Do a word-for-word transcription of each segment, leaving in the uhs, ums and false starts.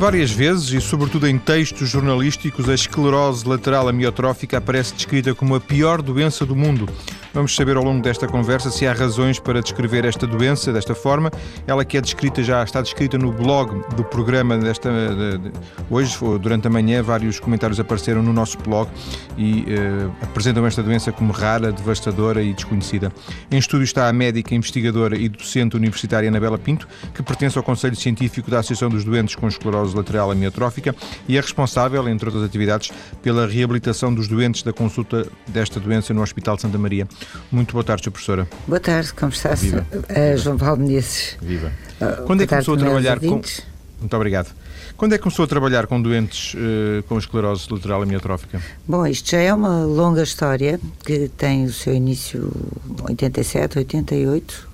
Várias vezes, e sobretudo em textos jornalísticos, a esclerose lateral amiotrófica aparece descrita como a pior doença do mundo. Vamos saber ao longo desta conversa se há razões para descrever esta doença desta forma. Ela que é descrita, já está descrita no blog do programa desta... De, de, hoje, durante a manhã, vários comentários apareceram no nosso blog e eh, apresentam esta doença como rara, devastadora e desconhecida. Em estúdio está a médica, investigadora e docente universitária Anabela Pinto, que pertence ao Conselho Científico da Associação dos Doentes com Esclerose Lateral Amiotrófica e é responsável, entre outras atividades, pela reabilitação dos doentes da consulta desta doença no Hospital de Santa Maria. Muito boa tarde, Sra. Professora. Boa tarde, como está, Viva. Uh, João Paulo Menezes? Viva. Uh, Quando é que começou a trabalhar com... Muito obrigado. Quando é que começou a trabalhar com doentes uh, com esclerose lateral amiotrófica? Bom, isto já é uma longa história, que tem o seu início em oitenta e sete, oitenta e oito.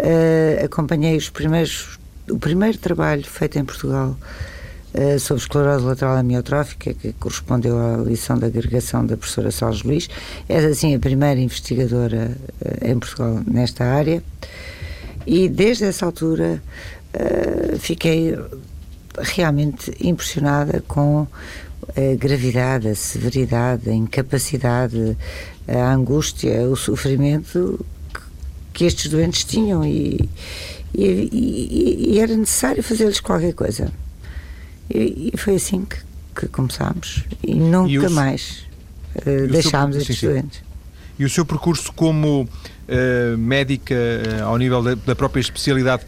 Uh, acompanhei os primeiros, o primeiro trabalho feito em Portugal Uh, sobre esclerose lateral amiotrófica, que correspondeu à lição de agregação da professora Salles Luís. És assim a primeira investigadora uh, em Portugal nesta área, e desde essa altura uh, fiquei realmente impressionada com a gravidade, a severidade, a incapacidade, a angústia, o sofrimento que estes doentes tinham, e, e, e, e era necessário fazer-lhes qualquer coisa. E foi assim que, que começámos, e nunca e o, mais uh, deixámos estes doentes. E o seu percurso como uh, médica, uh, ao nível da, da própria especialidade,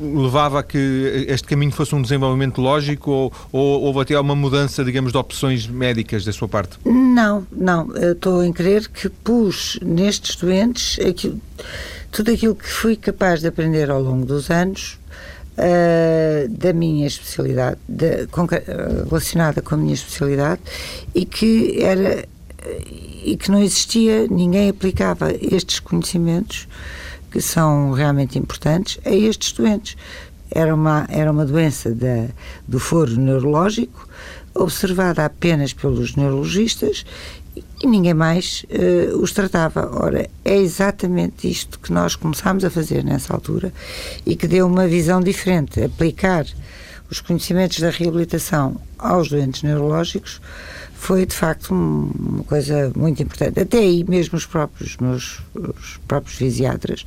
levava a que este caminho fosse um desenvolvimento lógico, ou, ou houve até uma mudança, digamos, de opções médicas da sua parte? Não, não. Estou em crer que pus nestes doentes aquilo, tudo aquilo que fui capaz de aprender ao longo dos anos, Uh, da minha especialidade, de, com, relacionada com a minha especialidade, e que era e que não existia, ninguém aplicava estes conhecimentos, que são realmente importantes, a estes doentes. Era uma, era uma doença da, do foro neurológico, observada apenas pelos neurologistas, e ninguém mais uh, os tratava. Ora, é exatamente isto que nós começámos a fazer nessa altura e que deu uma visão diferente. Aplicar os conhecimentos da reabilitação aos doentes neurológicos foi, de facto, um, uma coisa muito importante. Até aí mesmo os próprios, meus, os próprios fisiatras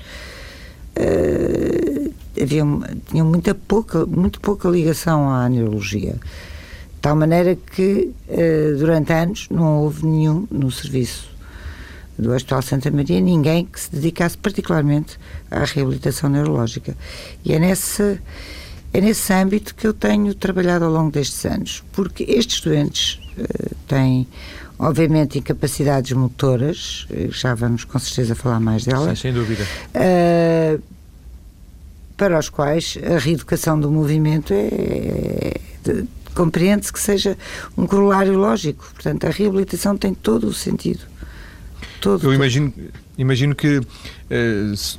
uh, haviam, tinham muita pouca, muito pouca ligação à neurologia. De tal maneira que, durante anos, não houve nenhum no serviço do Hospital Santa Maria, ninguém que se dedicasse particularmente à reabilitação neurológica. E é nesse, é nesse âmbito que eu tenho trabalhado ao longo destes anos, porque estes doentes têm, obviamente, incapacidades motoras, já vamos com certeza falar mais delas. Sim, sem dúvida. Uh, para os quais a reeducação do movimento é... De, compreende-se que seja um corolário lógico. Portanto, a reabilitação tem todo o sentido. Todo, Eu imagino, imagino que... Uh, se...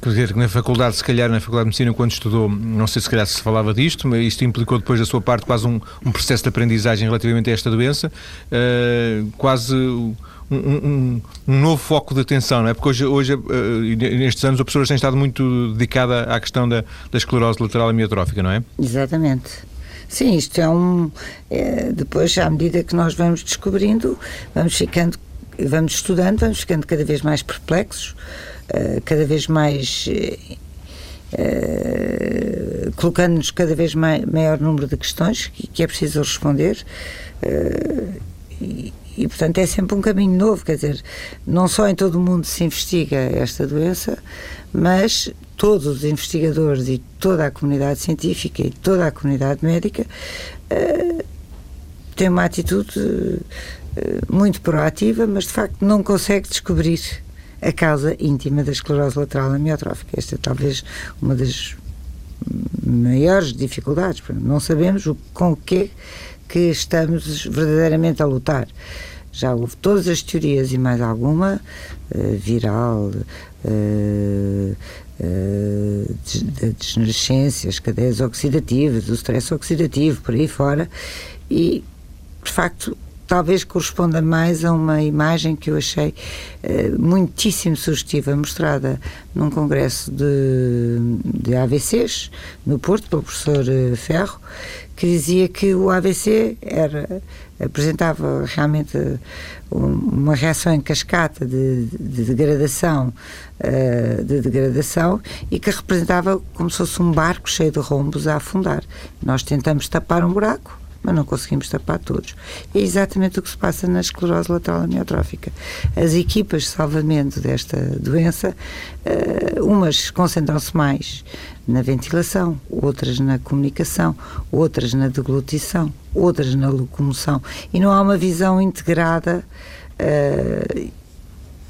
Quer dizer, na faculdade, se calhar, na faculdade de Medicina, quando estudou, não sei se calhar se falava disto, mas isto implicou depois da sua parte quase um, um processo de aprendizagem relativamente a esta doença, uh, quase um, um, um novo foco de atenção, não é? Porque hoje, hoje uh, nestes anos, a professora tem estado muito dedicada à questão da, da esclerose lateral amiotrófica, não é? Exatamente. Sim, isto é um... É, depois, à medida que nós vamos descobrindo, vamos ficando, vamos estudando, vamos ficando cada vez mais perplexos, uh, cada vez mais... Uh, colocando-nos cada vez mai, maior número de questões que, que é preciso responder. Uh, e, e, portanto, é sempre um caminho novo, quer dizer, não só em todo o mundo se investiga esta doença, mas... todos os investigadores e toda a comunidade científica e toda a comunidade médica uh, têm uma atitude uh, muito proativa, mas de facto não consegue descobrir a causa íntima da esclerose lateral amiotrófica. Esta é talvez uma das maiores dificuldades. Não sabemos o, com o que é que estamos verdadeiramente a lutar. Já houve todas as teorias e mais alguma, uh, viral, uh, de desnerescências, cadeias oxidativas, o stress oxidativo, por aí fora, e, de facto, talvez corresponda mais a uma imagem que eu achei uh, muitíssimo sugestiva, mostrada num congresso de, de A V Cs no Porto, pelo professor uh, Ferro, que dizia que o A V C era, apresentava realmente uma reação em cascata de, de degradação uh, de degradação e que representava como se fosse um barco cheio de rombos a afundar. Nós tentamos tapar um buraco, mas não conseguimos tapar todos. É exatamente o que se passa na esclerose lateral amiotrófica. As equipas de salvamento desta doença, uh, umas concentram-se mais na ventilação, outras na comunicação, outras na deglutição, outras na locomoção, e não há uma visão integrada, uh,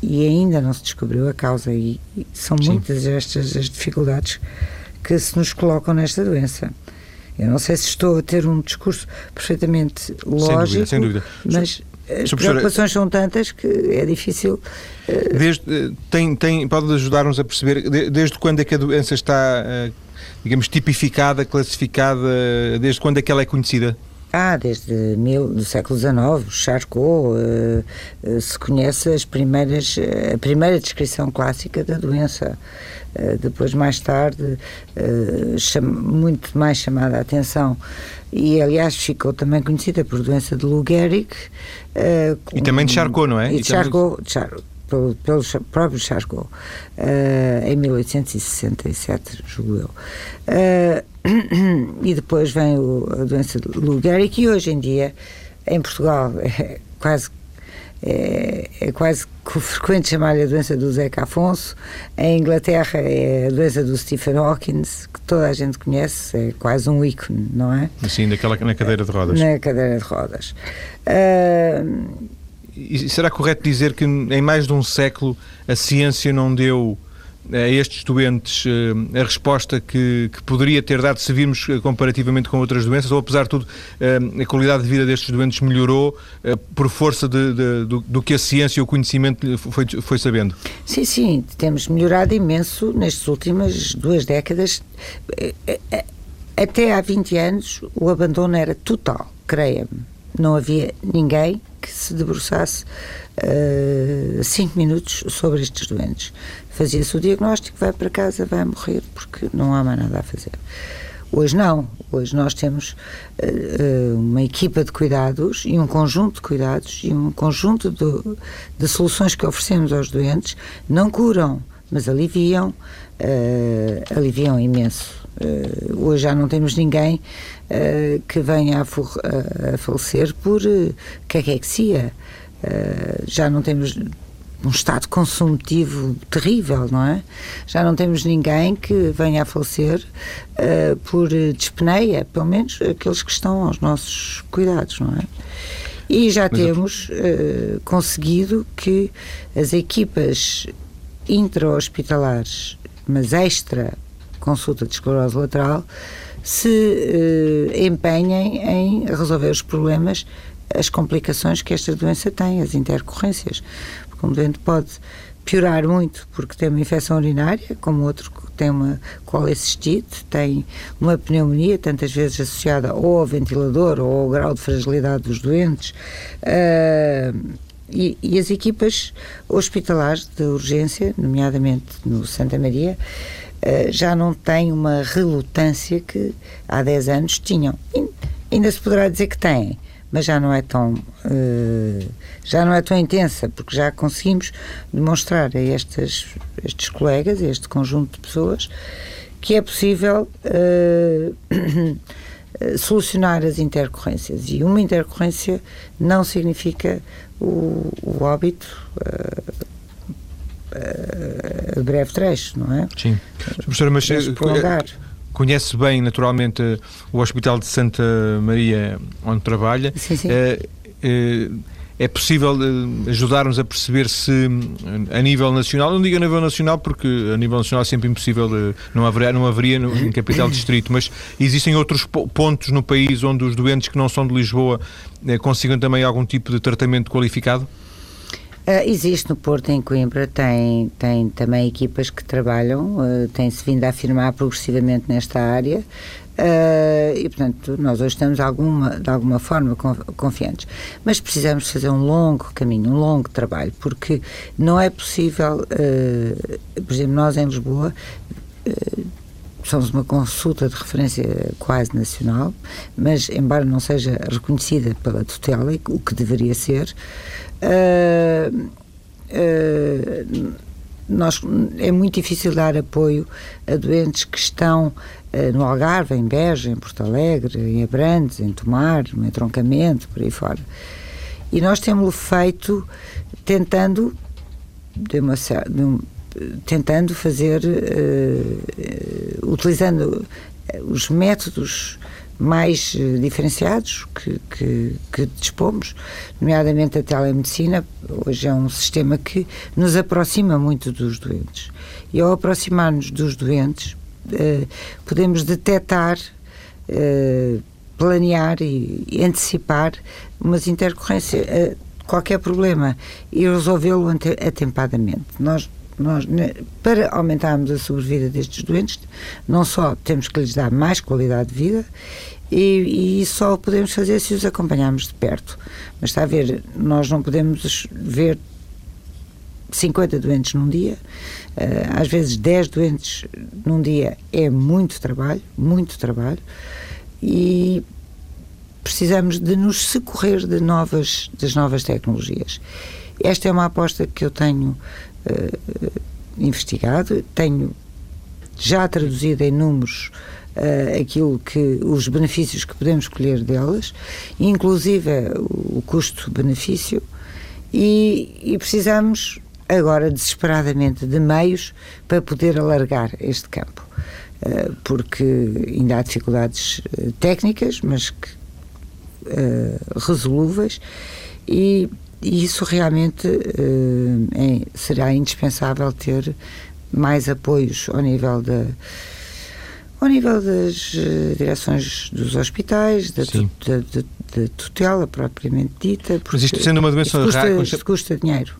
e ainda não se descobriu a causa, e, e são Sim. muitas estas as dificuldades que se nos colocam nesta doença. Eu não sei se estou a ter um discurso perfeitamente lógico, sem dúvida, sem dúvida. Mas as preocupações são tantas que é difícil... Uh... Desde, tem, tem, pode ajudar-nos a perceber de, desde quando é que a doença está, uh, digamos, tipificada, classificada, desde quando é que ela é conhecida? Ah, desde mil, do século dezenove, Charcot, uh, uh, se conhece as primeiras, uh, a primeira descrição clássica da doença. Uh, depois, mais tarde, uh, cham, muito mais chamada a atenção, e aliás ficou também conhecida por doença de Lou Gehrig. Uh, e também de Charcot, não é? E de Charcot, de Charcot. Pelo, pelo próprio Charcot, uh, em mil oitocentos e sessenta e sete, julgo eu. Uh, e depois vem o, a doença de Lou Gehrig, que hoje em dia, em Portugal, é quase, é, é quase frequente chamar-lhe a doença do Zeca Afonso. Em Inglaterra é a doença do Stephen Hawkins, que toda a gente conhece, é quase um ícone, não é? Sim, daquela, na cadeira de rodas. Na cadeira de rodas. Uh, E será correto dizer que em mais de um século a ciência não deu a estes doentes uh, a resposta que, que poderia ter dado se virmos comparativamente com outras doenças, ou apesar de tudo uh, a qualidade de vida destes doentes melhorou uh, por força de, de, do, do que a ciência e o conhecimento foi, foi sabendo? Sim, sim, temos melhorado imenso nestas últimas duas décadas. Até há vinte anos o abandono era total, creia-me. Não havia ninguém que se debruçasse uh, cinco minutos sobre estes doentes. Fazia-se o diagnóstico, vai para casa, vai morrer, porque não há mais nada a fazer. Hoje não. Hoje nós temos uh, uma equipa de cuidados e um conjunto de cuidados e um conjunto de, de soluções que oferecemos aos doentes. Não curam, mas aliviam, uh, aliviam imenso. Uh, hoje já não temos ninguém uh, que venha a, for, uh, a falecer por uh, caquexia, uh, já não temos um estado consumptivo terrível, não é? Já não temos ninguém que venha a falecer uh, por dispneia, pelo menos aqueles que estão aos nossos cuidados, não é? E já Mas temos uh, conseguido que as equipas intra-hospitalares, mas extra consulta de esclerose lateral, se eh, empenhem em resolver os problemas, as complicações que esta doença tem, as intercorrências. Porque um doente pode piorar muito porque tem uma infecção urinária, como outro tem uma colecistite, tem uma pneumonia, tantas vezes associada ou ao ventilador ou ao grau de fragilidade dos doentes. Uh, E, e as equipas hospitalares de urgência, nomeadamente no Santa Maria, já não têm uma relutância que há dez anos tinham. Ainda se poderá dizer que têm, mas já não é tão, já não é tão intensa, porque já conseguimos demonstrar a estas, estes colegas, a este conjunto de pessoas, que é possível uh, solucionar as intercorrências. E uma intercorrência não significa o, o óbito uh, uh, a breve trecho, não é? Sim. Professora, mas conhece bem, naturalmente, o Hospital de Santa Maria, onde trabalha. Sim, sim. Uh, uh, É possível ajudar-nos a perceber se, a nível nacional, não digo a nível nacional porque a nível nacional é sempre impossível, não haveria, não haveria no, em capital distrito, mas existem outros pontos no país onde os doentes que não são de Lisboa consigam também algum tipo de tratamento qualificado? Uh, existe no Porto, em Coimbra, tem, tem também equipas que trabalham, uh, tem-se vindo a afirmar progressivamente nesta área, uh, e portanto nós hoje estamos alguma, de alguma forma confiantes, mas precisamos fazer um longo caminho, um longo trabalho, porque não é possível, uh, por exemplo, nós em Lisboa uh, somos uma consulta de referência quase nacional, mas embora não seja reconhecida pela tutela, o que deveria ser, uh, uh, nós, é muito difícil dar apoio a doentes que estão uh, no Algarve, em Beja, em Porto Alegre, em Abrantes, em Tomar, no Entroncamento, por aí fora. E nós temos-lo feito tentando de uma de um, tentando fazer, uh, utilizando os métodos mais diferenciados que, que, que dispomos, nomeadamente a telemedicina. Hoje é um sistema que nos aproxima muito dos doentes. E ao aproximar-nos dos doentes, uh, podemos detectar, uh, planear e antecipar umas intercorrências, uh, qualquer problema, e resolvê-lo atempadamente. Nós Nós, para aumentarmos a sobrevida destes doentes, não só temos que lhes dar mais qualidade de vida, e, e só o podemos fazer se os acompanharmos de perto. Mas está a ver, nós não podemos ver cinquenta doentes num dia, às vezes dez doentes num dia é muito trabalho, muito trabalho, e precisamos de nos socorrer de novas, das novas tecnologias. Esta é uma aposta que eu tenho Uh, investigado, tenho já traduzido em números uh, aquilo que, os benefícios que podemos colher delas, inclusive o, o custo-benefício, e, e precisamos agora desesperadamente de meios para poder alargar este campo, uh, porque ainda há dificuldades uh, técnicas, mas que, uh, resolúveis, e E isso realmente uh, é, será indispensável ter mais apoios ao nível, da, ao nível das uh, direções dos hospitais, da, tu, da, da, da tutela propriamente dita. Mas isto sendo uma doença custa, rara... Isto custa dinheiro.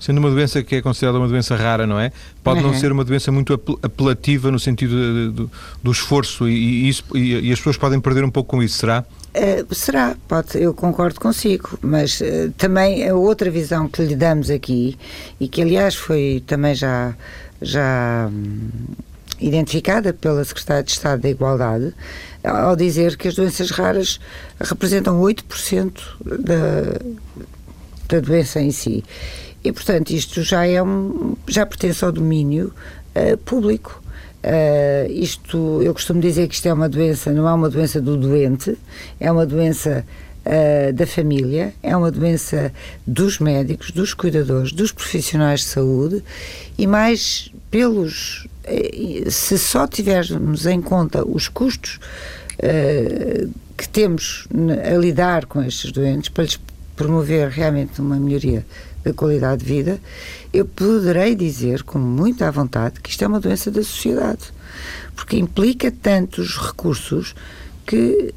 Sendo uma doença que é considerada uma doença rara, não é? Pode uhum. não ser uma doença muito apelativa no sentido de, de, do, do esforço, e, e, isso, e, e as pessoas podem perder um pouco com isso, será? Uh, será, pode, eu concordo consigo, mas uh, também a outra visão que lhe damos aqui, e que aliás foi também já, já um, identificada pela Secretária de Estado da Igualdade, ao dizer que as doenças raras representam oito por cento da, da doença em si. E, portanto, isto já, é um, já pertence ao domínio uh, público. Uh, isto, eu costumo dizer que isto é uma doença, não é uma doença do doente, é uma doença uh, da família, é uma doença dos médicos, dos cuidadores, dos profissionais de saúde, e mais pelos... Se só tivermos em conta os custos uh, que temos a lidar com estes doentes, para lhes promover realmente uma melhoria da qualidade de vida, eu poderei dizer com muita vontade que isto é uma doença da sociedade, porque implica tantos recursos que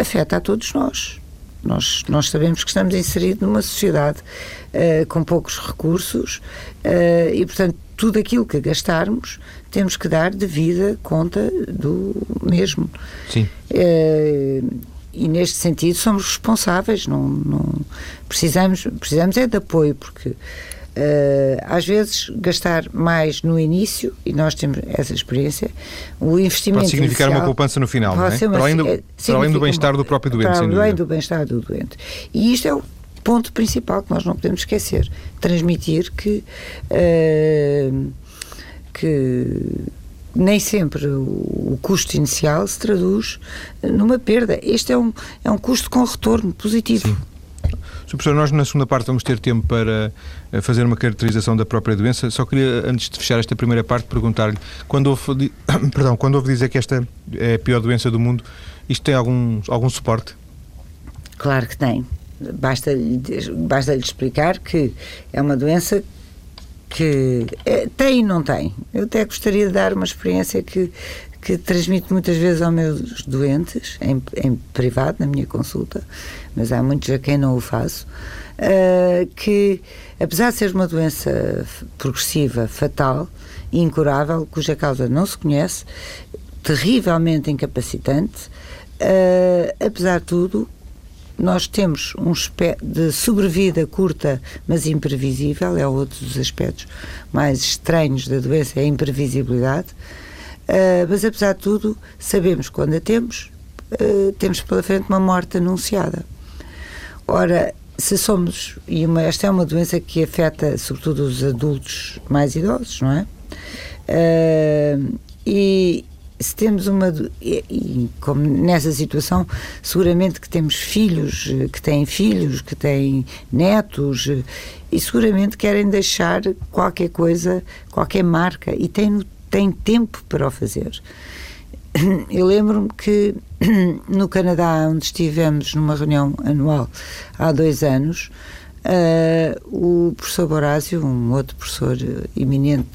afeta a todos nós. Nós, nós sabemos que estamos inseridos numa sociedade uh, com poucos recursos uh, e, portanto, tudo aquilo que gastarmos temos que dar devida conta do mesmo. Sim. Uh, E neste sentido somos responsáveis, não, não precisamos, precisamos é de apoio, porque uh, às vezes gastar mais no início, e nós temos essa experiência, o investimento pode significar uma poupança no final, não é? Uma, para além do, para além do bem-estar do próprio doente. Para além do bem-estar do doente. E isto é o ponto principal que nós não podemos esquecer, transmitir que, uh, que nem sempre o custo inicial se traduz numa perda. Este é um, é um custo com retorno positivo. Sim. senhor Professor, nós na segunda parte vamos ter tempo para fazer uma caracterização da própria doença. Só queria, antes de fechar esta primeira parte, perguntar-lhe, quando houve, perdão, quando houve dizer que esta é a pior doença do mundo, isto tem algum, algum suporte? Claro que tem. Basta-lhe basta-lhe explicar que é uma doença que é, tem e não tem. Eu até gostaria de dar uma experiência que, que transmito muitas vezes aos meus doentes, em, em privado, na minha consulta, mas há muitos a quem não o faço, uh, que, apesar de ser uma doença progressiva, fatal, incurável, cuja causa não se conhece, terrivelmente incapacitante, uh, apesar de tudo, nós temos um aspecto de sobrevida curta, mas imprevisível, é outro dos aspectos mais estranhos da doença, é a imprevisibilidade. Uh, mas, apesar de tudo, sabemos quando a temos, uh, temos pela frente uma morte anunciada. Ora, se somos, e uma, esta é uma doença que afeta sobretudo os adultos mais idosos, não é? Uh, e se temos uma, e, e como nessa situação, seguramente que temos filhos, que têm filhos, que têm netos, e seguramente querem deixar qualquer coisa, qualquer marca, e têm no tem tempo para o fazer. Eu lembro-me que no Canadá, onde estivemos numa reunião anual há dois anos, uh, o professor Borásio, um outro professor eminente,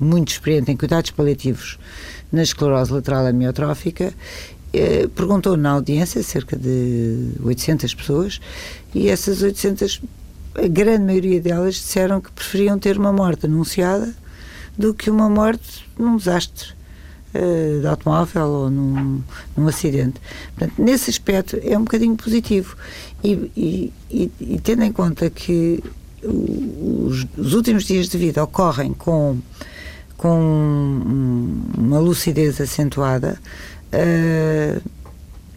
muito experiente em cuidados paliativos na esclerose lateral amiotrófica, uh, perguntou na audiência, cerca de oitocentas pessoas, e essas oitocentas, a grande maioria delas, disseram que preferiam ter uma morte anunciada do que uma morte num desastre uh, de automóvel ou num, num acidente. Portanto, nesse aspecto é um bocadinho positivo. E, e, e, e tendo em conta que os, os últimos dias de vida ocorrem com, com um, uma lucidez acentuada, uh,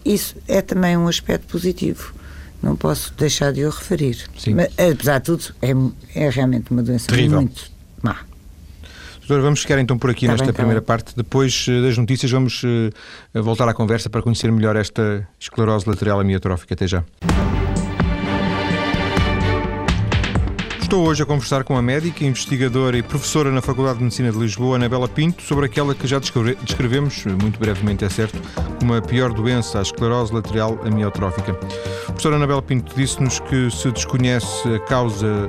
isso é também um aspecto positivo. Não posso deixar de o referir. Sim. Mas, apesar de tudo, é, é realmente uma doença terrível, muito má. Doutora, vamos ficar então por aqui, tá nesta bem, tá primeira bem. parte. Depois das notícias vamos uh, voltar à conversa para conhecer melhor esta esclerose lateral amiotrófica. Até já. Estou hoje a conversar com a médica, investigadora e professora na Faculdade de Medicina de Lisboa, Anabela Pinto, sobre aquela que já descreve, descrevemos, muito brevemente é certo, como a pior doença, a esclerose lateral amiotrófica. A professora Anabela Pinto disse-nos que se desconhece a causa,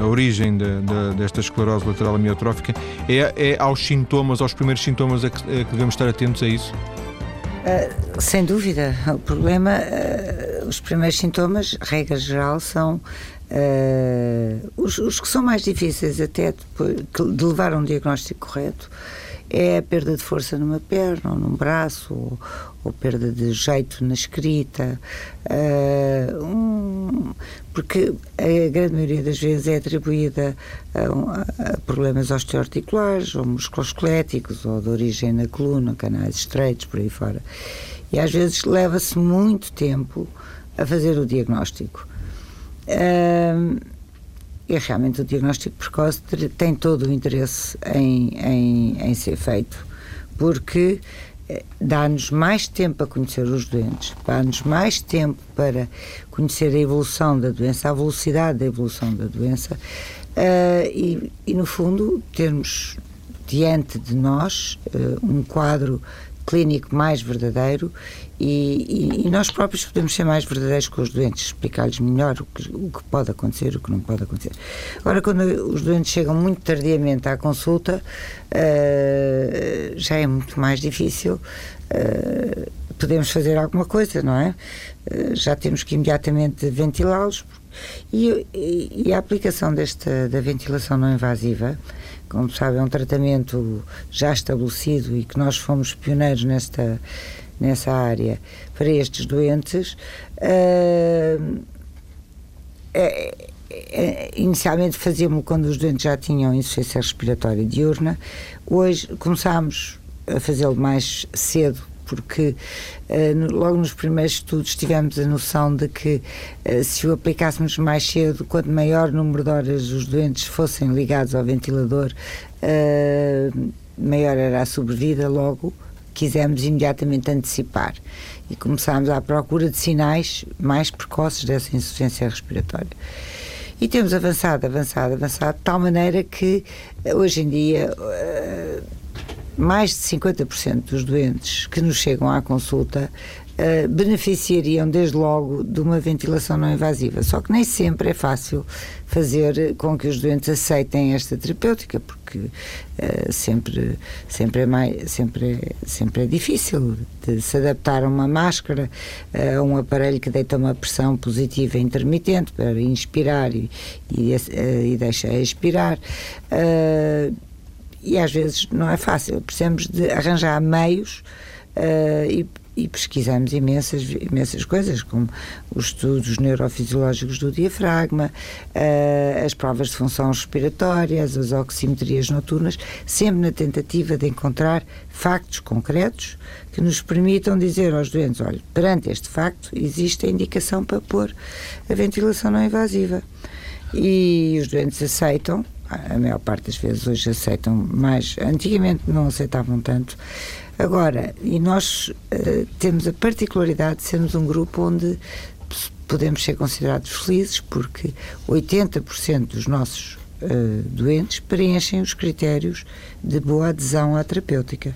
a origem de, de, desta esclerose lateral amiotrófica. É, é aos sintomas, aos primeiros sintomas a que, a que devemos estar atentos a isso? Uh, sem dúvida. O problema, uh, os primeiros sintomas, regra geral, são Uh, os, os que são mais difíceis até de, de levar a um diagnóstico correto. É a perda de força numa perna ou num braço, ou, ou perda de jeito na escrita, uh, um, porque a grande maioria das vezes é atribuída a, a problemas osteoarticulares ou musculoesqueléticos, ou de origem na coluna, canais estreitos, por aí fora, e às vezes leva-se muito tempo a fazer o diagnóstico. Uh, e realmente o diagnóstico precoce tem todo o interesse em, em, em ser feito, porque dá-nos mais tempo a conhecer os doentes, dá-nos mais tempo para conhecer a evolução da doença, a velocidade da evolução da doença, uh, e, e no fundo termos diante de nós uh, um quadro clínico mais verdadeiro, e, e, e nós próprios podemos ser mais verdadeiros com os doentes, explicar-lhes melhor o que, o que pode acontecer, o que não pode acontecer. Agora, quando os doentes chegam muito tardiamente à consulta, uh, já é muito mais difícil, uh, podemos fazer alguma coisa, não é? Uh, já temos que imediatamente ventilá-los, e, e, e a aplicação desta, da ventilação não invasiva, como sabe, é um tratamento já estabelecido e que nós fomos pioneiros nesta, nessa área para estes doentes. Uh, é, é, inicialmente fazíamos quando os doentes já tinham insuficiência respiratória diurna. Hoje começámos a fazê-lo mais cedo, porque uh, no, logo nos primeiros estudos tivemos a noção de que uh, se o aplicássemos mais cedo, quanto maior número de horas os doentes fossem ligados ao ventilador, uh, maior era a sobrevida. Logo quisemos imediatamente antecipar e começámos à procura de sinais mais precoces dessa insuficiência respiratória. E temos avançado, avançado, avançado, de tal maneira que uh, hoje em dia... Uh, mais de cinquenta por cento dos doentes que nos chegam à consulta uh, beneficiariam desde logo de uma ventilação não invasiva. Só que nem sempre é fácil fazer com que os doentes aceitem esta terapêutica, porque uh, sempre, sempre, é mais, sempre, é, sempre é difícil de se adaptar a uma máscara, uh, a um aparelho que deita uma pressão positiva intermitente para inspirar e, e, uh, e deixa expirar. Uh, E às vezes não é fácil, precisamos de arranjar meios uh, e, e pesquisamos imensas, imensas coisas, como os estudos neurofisiológicos do diafragma, uh, as provas de função respiratórias, as oximetrias noturnas, sempre na tentativa de encontrar factos concretos que nos permitam dizer aos doentes, olha, perante este facto existe a indicação para pôr a ventilação não invasiva. E os doentes aceitam, a maior parte das vezes hoje aceitam, mas antigamente não aceitavam tanto. Agora, e nós uh, temos a particularidade de sermos um grupo onde podemos ser considerados felizes, porque oitenta por cento dos nossos uh, doentes preenchem os critérios de boa adesão à terapêutica.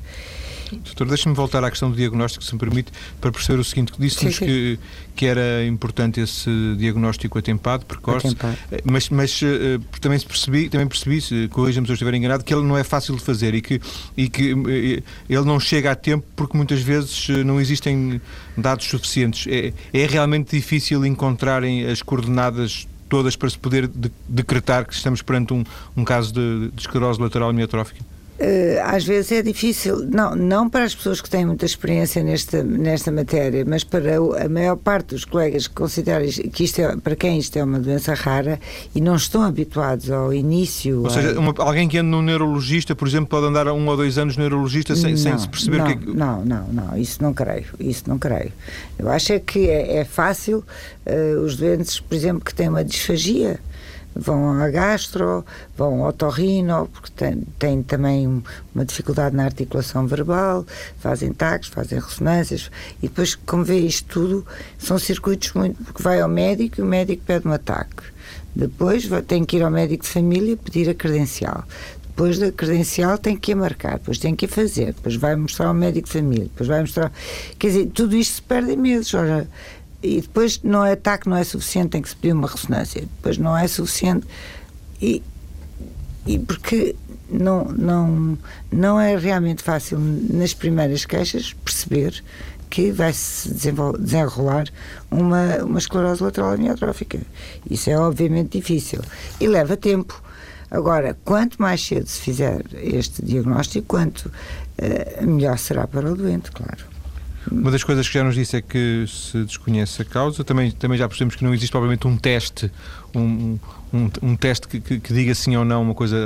Doutor, deixe-me voltar à questão do diagnóstico, se me permite, para perceber o seguinte, que disse-nos que, que era importante esse diagnóstico atempado, precoce, atempado. mas, mas também percebi, também percebi, se corrija-me se eu estiver enganado, que ele não é fácil de fazer e que, e que ele não chega a tempo porque muitas vezes não existem dados suficientes. É, é realmente difícil encontrarem as coordenadas todas para se poder de, decretar que estamos perante um, um caso de, de esclerose lateral amiotrófica? Às vezes é difícil, não, não para as pessoas que têm muita experiência nesta, nesta matéria, mas para a maior parte dos colegas que consideram que isto é, para quem isto é uma doença rara e não estão habituados ao início... Ou seja, a... uma, alguém que anda num neurologista, por exemplo, pode andar um ou dois anos neurologista sem, não, sem se perceber não, que... Não, não, não, isso não creio, isso não creio. Eu acho é que é, é fácil, uh, os doentes, por exemplo, que têm uma disfagia, vão a gastro, vão ao otorrino, porque têm, têm também uma dificuldade na articulação verbal, fazem taques, fazem ressonâncias, e depois, como vê isto tudo, são circuitos muito... Porque vai ao médico e o médico pede um ataque. Depois tem que ir ao médico de família pedir a credencial. Depois da credencial tem que ir marcar, depois tem que ir fazer, depois vai mostrar ao médico de família, depois vai mostrar... Quer dizer, tudo isto se perde em meses, ora... E depois não é ataque, não é suficiente, tem que se pedir uma ressonância. Depois não é suficiente. E, e porque não, não, não é realmente fácil, nas primeiras queixas, perceber que vai-se desenrolar uma, uma esclerose lateral amiotrófica. Isso é obviamente difícil. E leva tempo. Agora, quanto mais cedo se fizer este diagnóstico, quanto uh, melhor será para o doente, claro. Uma das coisas que já nos disse é que se desconhece a causa, também, também já percebemos que não existe provavelmente um teste, um, um, um teste que, que, que diga sim ou não uma coisa,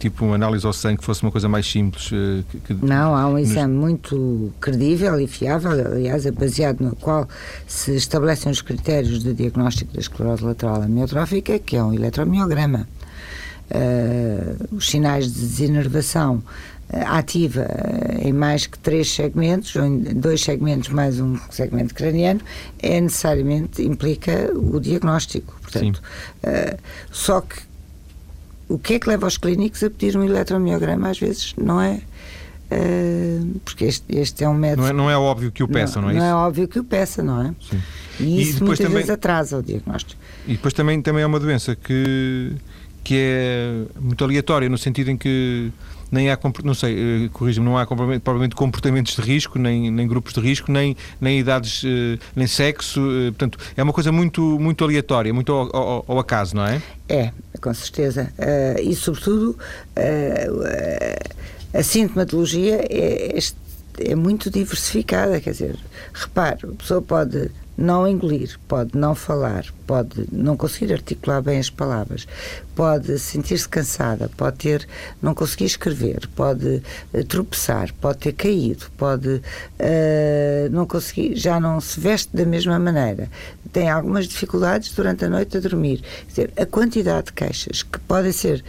tipo uma análise ao sangue, que fosse uma coisa mais simples. Que, que não, há um exame nos... muito credível e fiável, aliás, é baseado no qual se estabelecem os critérios de diagnóstico da esclerose lateral amiotrófica, que é um eletromiograma. Uh, os sinais de desenervação ativa em mais que três segmentos, ou em dois segmentos mais um segmento craniano, é necessariamente, implica o diagnóstico. Portanto, uh, só que o que é que leva os clínicos a pedir um eletromiograma às vezes não é... Uh, porque este, este é um método... Não é, não é óbvio que o peça, não, não é isso? Não é óbvio que o peça, não é? Sim. E isso e muitas também, vezes atrasa o diagnóstico. E depois também, também é uma doença que, que é muito aleatória, no sentido em que nem há, não sei, corrija-me, não há provavelmente comportamentos de risco, nem, nem grupos de risco, nem, nem idades, nem sexo, portanto, é uma coisa muito, muito aleatória, muito ao, ao, ao acaso, não é? É, com certeza, uh, e sobretudo uh, a sintomatologia é, é muito diversificada, quer dizer, repare, a pessoa pode não engolir, pode não falar, pode não conseguir articular bem as palavras, pode sentir-se cansada, pode ter, não conseguir escrever, pode uh, tropeçar, pode ter caído, pode uh, não conseguir, já não se veste da mesma maneira, tem algumas dificuldades durante a noite a dormir. Quer dizer, a quantidade de queixas que podem ser,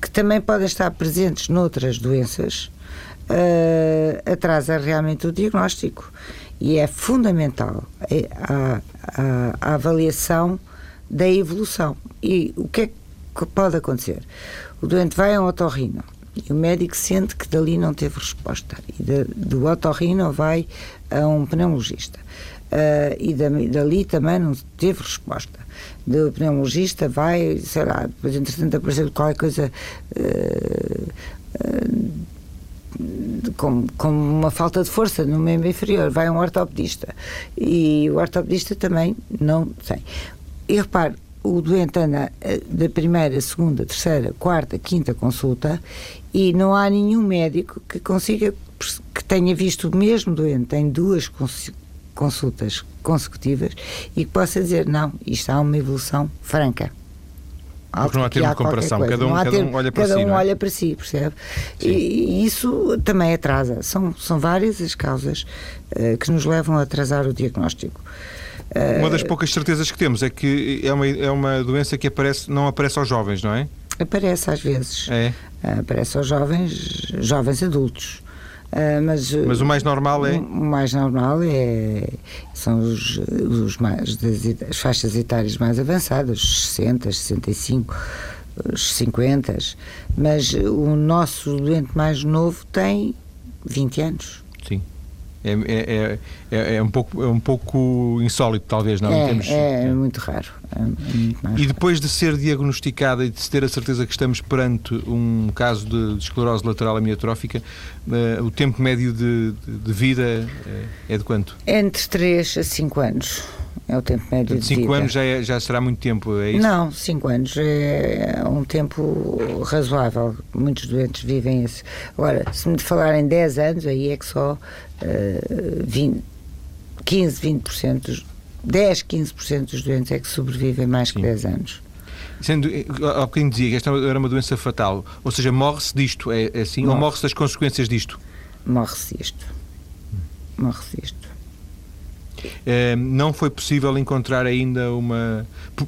que também podem estar presentes noutras doenças, uh, atrasa realmente o diagnóstico. E é fundamental a, a, a avaliação da evolução. E o que é que pode acontecer? O doente vai a um otorrino, E o médico sente que dali não teve resposta. E de, do otorrino vai a um pneumologista. Uh, e da, dali também não teve resposta. Do pneumologista vai, sei lá, depois entretanto apareceu qualquer coisa uh, uh, como com uma falta de força no membro inferior, vai a um ortopedista. E o ortopedista também não tem. E repare, o doente anda da primeira, segunda, terceira, quarta, quinta consulta e não há nenhum médico que consiga, que tenha visto o mesmo doente em duas consultas consecutivas e que possa dizer, não, isto há uma evolução franca. Porque não há termo de comparação, cada um, cada termo, um olha para cada si. Cada um é? olha para si, percebe? E, e isso também atrasa. São, são várias as causas uh, que nos levam a atrasar o diagnóstico. Uh, uma das poucas certezas que temos é que é uma, é uma doença que aparece, não aparece aos jovens, não é? Aparece às vezes. É. Uh, aparece aos jovens, jovens adultos. Uh, mas, mas o mais normal é? O, o mais normal é, são os, os mais, das, as faixas etárias mais avançadas, os sessenta, sessenta e cinco, os cinquenta, mas o nosso doente mais novo tem vinte anos. Sim, é, é, é, é, um, pouco, é um pouco insólito talvez, não? É, temos... é, é muito raro. É muito e depois raro. De ser diagnosticada e de se ter a certeza que estamos perante um caso de, de esclerose lateral amiotrófica, uh, o tempo médio de, de, de vida é de quanto? Entre três a cinco anos é o tempo médio de, de vida. cinco anos já, é, já será muito tempo, é isso? Não, cinco anos é um tempo razoável. Muitos doentes vivem isso. Agora, se me falarem dez anos, aí é que só... quinze, vinte por cento dos, dez, quinze por cento dos doentes é que sobrevivem mais Sim. que dez anos. Sendo, há bocadinho dizia que esta era uma doença fatal, ou seja, morre-se disto, é assim? Morre. Ou morre-se das consequências disto? Morre-se isto. Morre-se isto. É, não foi possível encontrar ainda uma...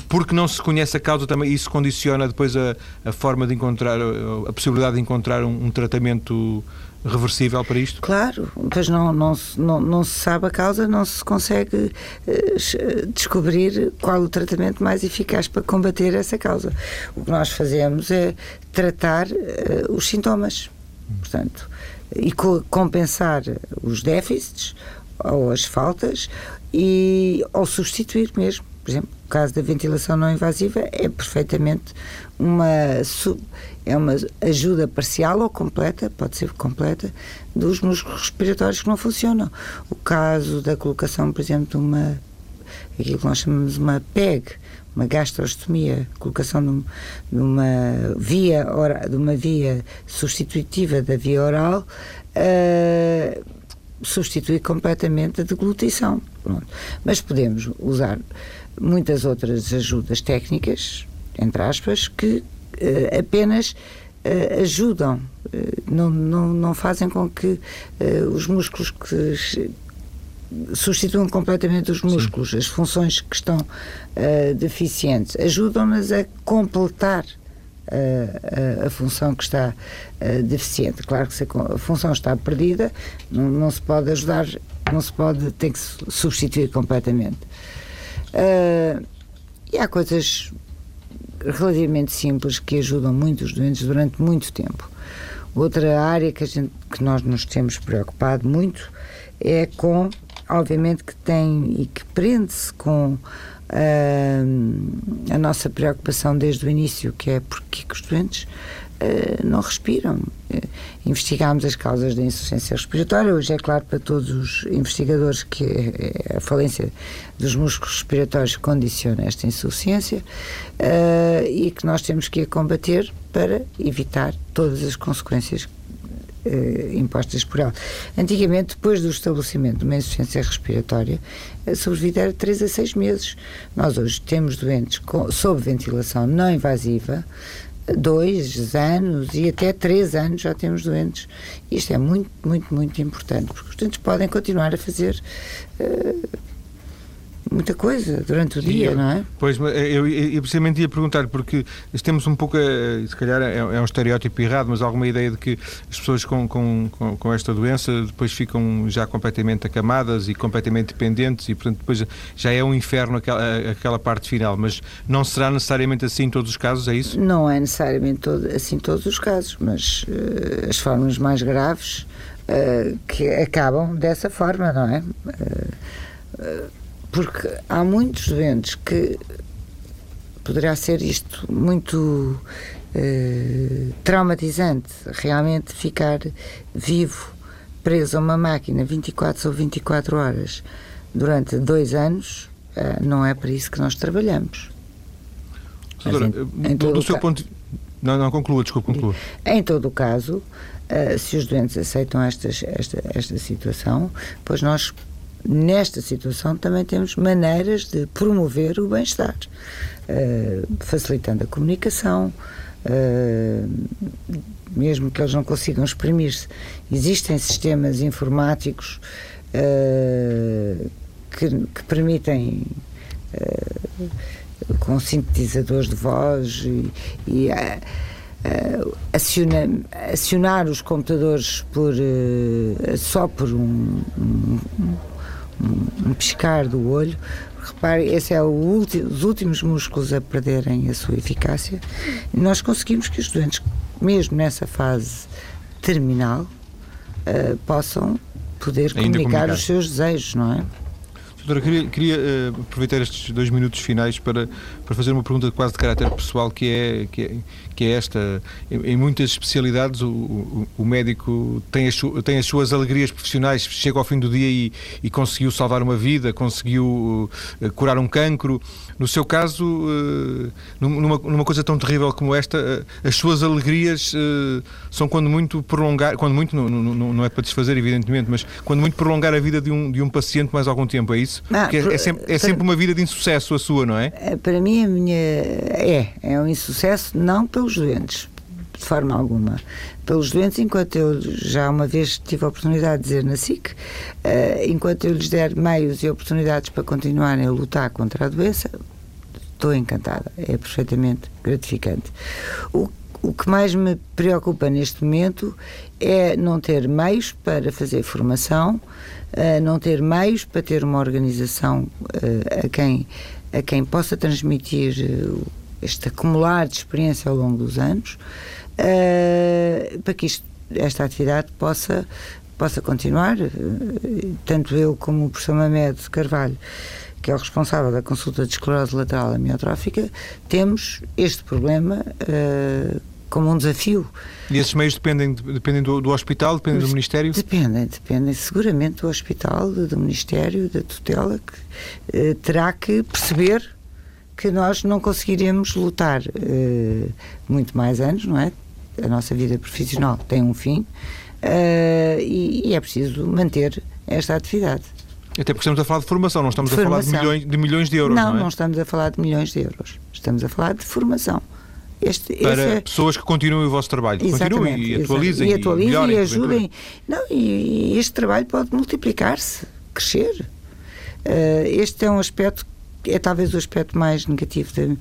Porque não se conhece a causa também, isso condiciona depois a, a forma de encontrar, a possibilidade de encontrar um, um tratamento... reversível para isto? Claro, pois não, não, não, não se sabe a causa, não se consegue uh, descobrir qual o tratamento mais eficaz para combater essa causa. O que nós fazemos é tratar uh, os sintomas, portanto, e co- compensar os déficits ou as faltas e, ou substituir mesmo. Por exemplo, o caso da ventilação não invasiva é perfeitamente uma, sub, é uma ajuda parcial ou completa, pode ser completa, dos músculos respiratórios que não funcionam. O caso da colocação, por exemplo, de uma, aquilo que nós chamamos de uma P E G, uma gastrostomia, colocação de, um, de, uma via oral, de uma via substitutiva da via oral, uh, substitui completamente a deglutição. Pronto. Mas podemos usar muitas outras ajudas técnicas, entre aspas, que uh, apenas uh, ajudam, uh, não, não, não fazem com que uh, os músculos que substituam completamente os músculos, Sim. as funções que estão uh, deficientes, ajudam-nas a completar A, a, a função que está uh, deficiente. Claro que se a, a função está perdida, não, não se pode ajudar, não se pode, tem que se substituir completamente. Uh, e há coisas relativamente simples que ajudam muito os doentes durante muito tempo. Outra área que, a gente, que nós nos temos preocupado muito é com, obviamente que tem e que prende-se com Uh, a nossa preocupação desde o início, que é porque que os doentes uh, não respiram. Uh, investigámos as causas da insuficiência respiratória. Hoje é claro para todos os investigadores que uh, a falência dos músculos respiratórios condiciona esta insuficiência uh, e que nós temos que a combater para evitar todas as consequências impostas por ela. Antigamente, depois do estabelecimento de uma insuficiência respiratória, a sobrevida era três a seis meses. Nós hoje temos doentes com, sob ventilação não invasiva, dois anos e até três anos já temos doentes. Isto é muito, muito, muito importante, porque os doentes podem continuar a fazer uh, muita coisa durante o Sim, dia, eu, não é? Pois, eu, eu, eu precisamente ia perguntar, porque temos um pouco, a, se calhar é, é um estereótipo errado, mas alguma ideia de que as pessoas com, com, com, com esta doença depois ficam já completamente acamadas e completamente dependentes e, portanto, depois já é um inferno aquela, aquela parte final, mas não será necessariamente assim em todos os casos, é isso? Não é necessariamente todo, assim em todos os casos, mas uh, as formas mais graves uh, que acabam dessa forma, não é? Uh, uh, Porque há muitos doentes que poderá ser isto muito eh, traumatizante, realmente ficar vivo, preso a uma máquina vinte e quatro sobre vinte e quatro horas durante dois anos, eh, não é para isso que nós trabalhamos. Doutora, em, em do, do seu ca... ponto... Não, não, conclua, desculpe, conclua. Em todo o caso, eh, se os doentes aceitam estas, esta, esta situação, pois nós... Nesta situação também temos maneiras de promover o bem-estar, uh, facilitando a comunicação, uh, mesmo que eles não consigam exprimir-se. Existem sistemas informáticos uh, que, que permitem, uh, com sintetizadores de voz e, e uh, uh, aciona, acionar os computadores por, uh, só por um... um, um um piscar do olho. Repare, esse é o último, os últimos músculos a perderem a sua eficácia. Nós conseguimos que os doentes, mesmo nessa fase terminal, uh, possam poder comunicar, comunicar os seus desejos, não é? Doutora, queria, queria uh, aproveitar estes dois minutos finais para, para fazer uma pergunta quase de caráter pessoal, que é, que é, que é esta. Em, em muitas especialidades o, o, o médico tem as, su, tem as suas alegrias profissionais, chega ao fim do dia e, e conseguiu salvar uma vida, conseguiu uh, curar um cancro. No seu caso, uh, numa, numa coisa tão terrível como esta, uh, as suas alegrias uh, são quando muito prolongar, quando muito, não, não, não é para desfazer, evidentemente, mas quando muito prolongar a vida de um, de um paciente mais algum tempo, é isso? Ah, é, é, sempre, é sempre uma vida de insucesso a sua, não é? Para mim, a minha... É, é um insucesso, não pelos doentes, de forma alguma. Pelos doentes, enquanto eu já uma vez tive a oportunidade de dizer na S I C, uh, enquanto eu lhes der meios e oportunidades para continuarem a lutar contra a doença, estou encantada. É perfeitamente gratificante. O, o que mais me preocupa neste momento é não ter meios para fazer formação, Uh, não ter meios para ter uma organização uh, a, quem, a quem possa transmitir uh, este acumular de experiência ao longo dos anos, uh, para que isto, esta atividade possa, possa continuar. Uh, tanto eu como o professor Mamede Carvalho, que é o responsável da consulta de esclerose lateral amiotrófica, temos este problema uh, como um desafio. E esses meios dependem, dependem do, do hospital, dependem do Ministério? Dependem, dependem seguramente do hospital, do Ministério, da tutela, que eh, terá que perceber que nós não conseguiremos lutar eh, muito mais anos, não é? A nossa vida profissional tem um fim eh, e, e é preciso manter esta atividade. Até porque estamos a falar de formação, não estamos formação. a falar de milhões, de milhões de euros, não, não é? Não estamos a falar de milhões de euros, estamos a falar de formação. Este, para esse... pessoas que continuem o vosso trabalho, continuem e atualizem e, atualizem, e, melhorem, e ajudem. Não, e este trabalho pode multiplicar-se, crescer. Uh, este é um aspecto, é talvez o aspecto mais negativo de,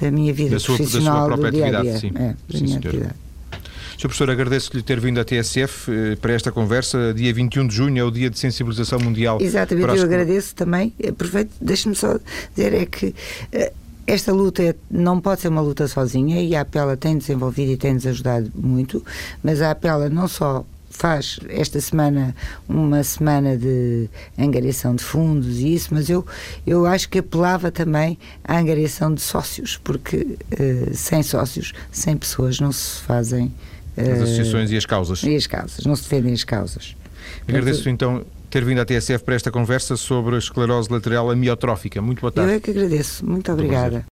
da minha vida da sua, profissional, da sua própria do atividade, dia a dia. Sim, é, da sim, minha atividade. senhor Professor, agradeço-lhe ter vindo à T S F eh, para esta conversa. Dia vinte e um de junho é o Dia de Sensibilização Mundial. Exatamente, eu as... agradeço também. Aproveito, deixe-me só dizer é que... Eh, esta luta não pode ser uma luta sozinha e a APELA tem desenvolvido e tem-nos ajudado muito, mas a APELA não só faz esta semana uma semana de angariação de fundos e isso, mas eu, eu acho que apelava também à angariação de sócios, porque eh, sem sócios, sem pessoas, não se fazem... Eh, as associações e as causas. E as causas, não se defendem as causas. Agradeço então... ter vindo à T S F para esta conversa sobre a esclerose lateral amiotrófica. Muito boa tarde. Eu é que agradeço. Muito obrigada.